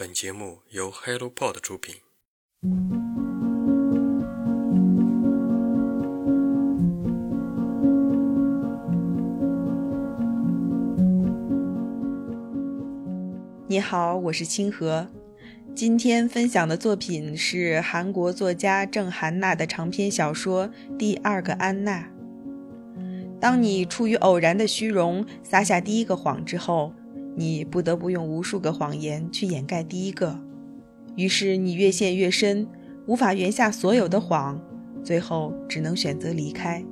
本节目由 HelloPod 出品。你好，我是清河。今天分享的作品是韩国作家郑韩娜的长篇小说《第二个安娜》。当你出于偶然的虚荣撒下第一个谎之后，你不得不用无数个谎言去掩盖第一个，于是你越陷越深，无法圆下所有的谎，最后只能选择离开。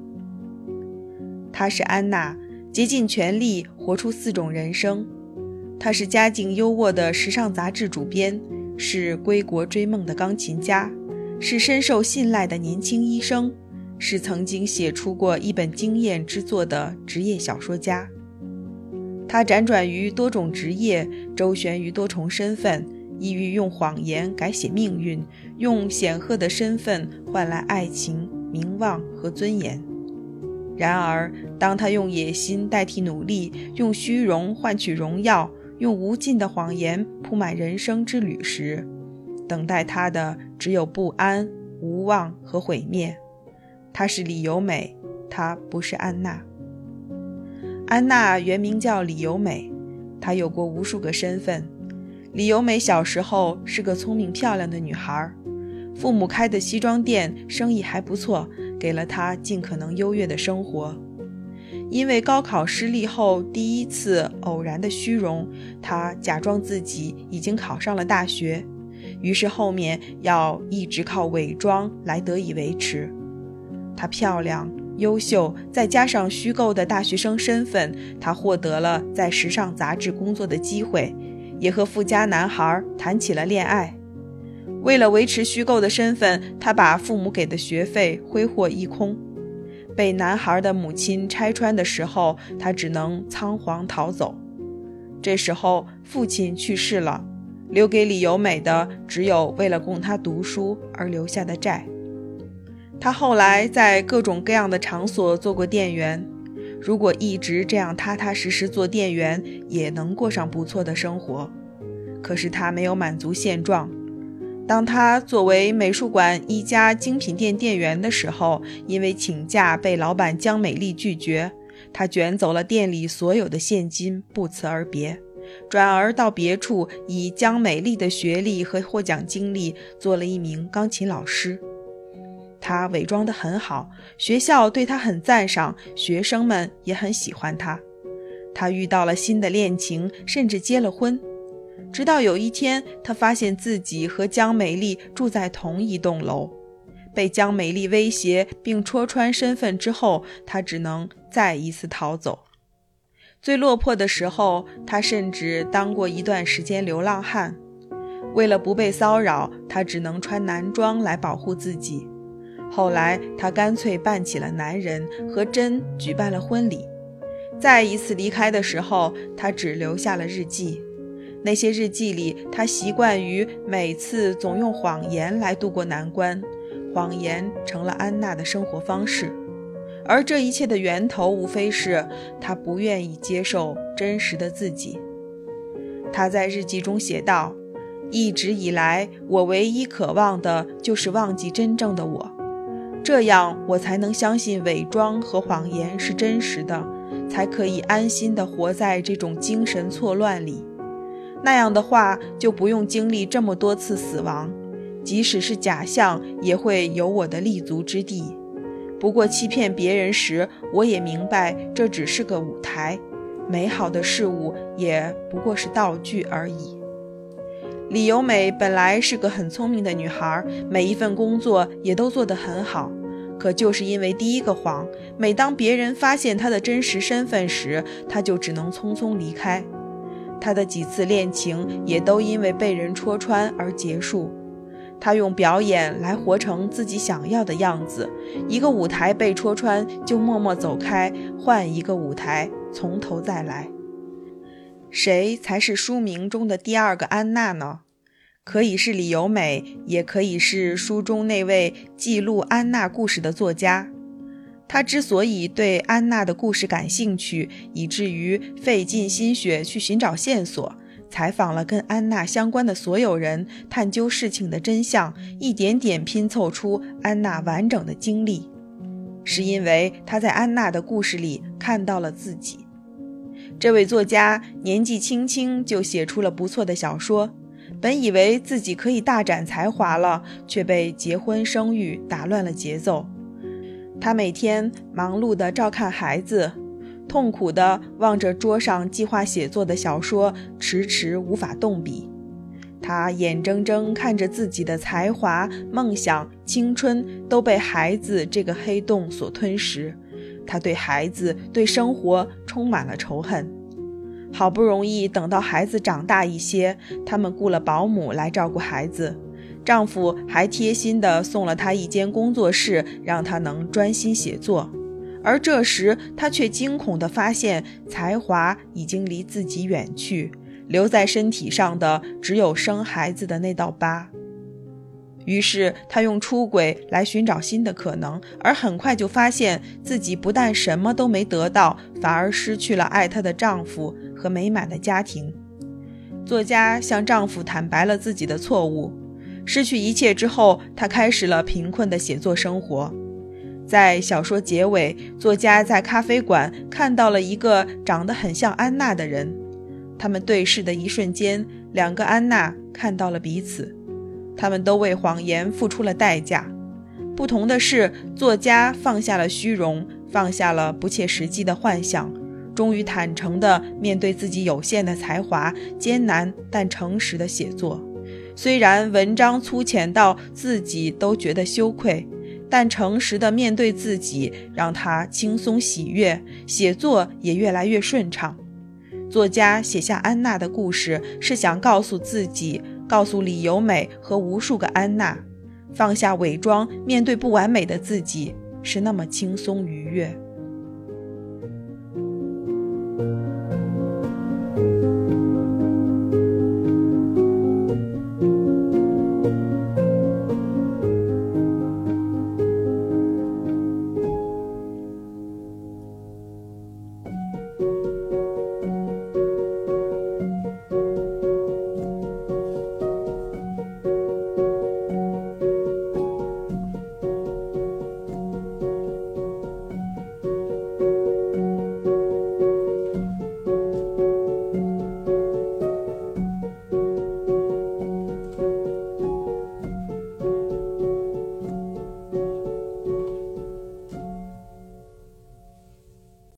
她是安娜，竭尽全力活出4种人生。她是家境优渥的时尚杂志主编，是归国追梦的钢琴家，是深受信赖的年轻医生，是曾经写出过一本惊艳之作的职业小说家。他辗转于多种职业，周旋于多重身份，意欲用谎言改写命运，用显赫的身份换来爱情、名望和尊严。然而，当他用野心代替努力，用虚荣换取荣耀，用无尽的谎言铺满人生之旅时，等待他的只有不安、无望和毁灭。她是李由美，她不是安娜。安娜原名叫李由美，她有过无数个身份。李由美小时候是个聪明漂亮的女孩，父母开的西装店生意还不错，给了她尽可能优越的生活。因为高考失利后第一次偶然的虚荣，她假装自己已经考上了大学，于是后面要一直靠伪装来得以维持。她漂亮优秀，再加上虚构的大学生身份，她获得了在时尚杂志工作的机会，也和富家男孩谈起了恋爱。为了维持虚构的身份，她把父母给的学费挥霍一空。被男孩的母亲拆穿的时候，她只能仓皇逃走。这时候父亲去世了，留给李由美的只有为了供她读书而留下的债。他后来在各种各样的场所做过店员，如果一直这样踏踏实实做店员，也能过上不错的生活。可是他没有满足现状。当他作为美术馆一家精品店店员的时候，因为请假被老板江美丽拒绝，他卷走了店里所有的现金，不辞而别，转而到别处，以江美丽的学历和获奖经历做了一名钢琴老师。他伪装得很好，学校对他很赞赏，学生们也很喜欢他。他遇到了新的恋情，甚至结了婚。直到有一天，他发现自己和江美丽住在同一栋楼。被江美丽威胁并戳穿身份之后，他只能再一次逃走。最落魄的时候，他甚至当过一段时间流浪汉。为了不被骚扰，他只能穿男装来保护自己。后来他干脆扮起了男人，和珍举办了婚礼。再一次离开的时候，他只留下了日记。那些日记里，他习惯于每次总用谎言来度过难关，谎言成了安娜的生活方式。而这一切的源头无非是他不愿意接受真实的自己。他在日记中写道：一直以来，我唯一渴望的就是忘记真正的我，这样我才能相信伪装和谎言是真实的，才可以安心地活在这种精神错乱里。那样的话，就不用经历这么多次死亡，即使是假象也会有我的立足之地。不过欺骗别人时，我也明白这只是个舞台，美好的事物也不过是道具而已。李由美本来是个很聪明的女孩，每一份工作也都做得很好，可就是因为第一个谎，每当别人发现她的真实身份时，她就只能匆匆离开。她的几次恋情也都因为被人戳穿而结束。她用表演来活成自己想要的样子，一个舞台被戳穿就默默走开，换一个舞台，从头再来。谁才是书名中的第二个安娜呢？可以是李由美，也可以是书中那位记录安娜故事的作家。他之所以对安娜的故事感兴趣，以至于费尽心血去寻找线索，采访了跟安娜相关的所有人，探究事情的真相，一点点拼凑出安娜完整的经历。是因为他在安娜的故事里看到了自己。这位作家年纪轻轻就写出了不错的小说，本以为自己可以大展才华了，却被结婚生育打乱了节奏。他每天忙碌地照看孩子，痛苦地望着桌上计划写作的小说，迟迟无法动笔。他眼睁睁看着自己的才华、梦想、青春都被孩子这个黑洞所吞噬，他对孩子、对生活充满了仇恨。好不容易等到孩子长大一些，他们雇了保姆来照顾孩子，丈夫还贴心地送了她一间工作室，让她能专心写作。而这时她却惊恐地发现，才华已经离自己远去，留在身体上的只有生孩子的那道疤。于是她用出轨来寻找新的可能，而很快就发现自己不但什么都没得到，反而失去了爱她的丈夫和美满的家庭。作家向丈夫坦白了自己的错误，失去一切之后，她开始了贫困的写作生活。在小说结尾，作家在咖啡馆看到了一个长得很像安娜的人，他们对视的一瞬间，两个安娜看到了彼此，他们都为谎言付出了代价。不同的是，作家放下了虚荣，放下了不切实际的幻想，终于坦诚地面对自己有限的才华，艰难但诚实的写作。虽然文章粗浅到自己都觉得羞愧，但诚实地面对自己，让他轻松喜悦，写作也越来越顺畅。作家写下安娜的故事，是想告诉自己，告诉李由美和无数个安娜，放下伪装，面对不完美的自己，是那么轻松愉悦。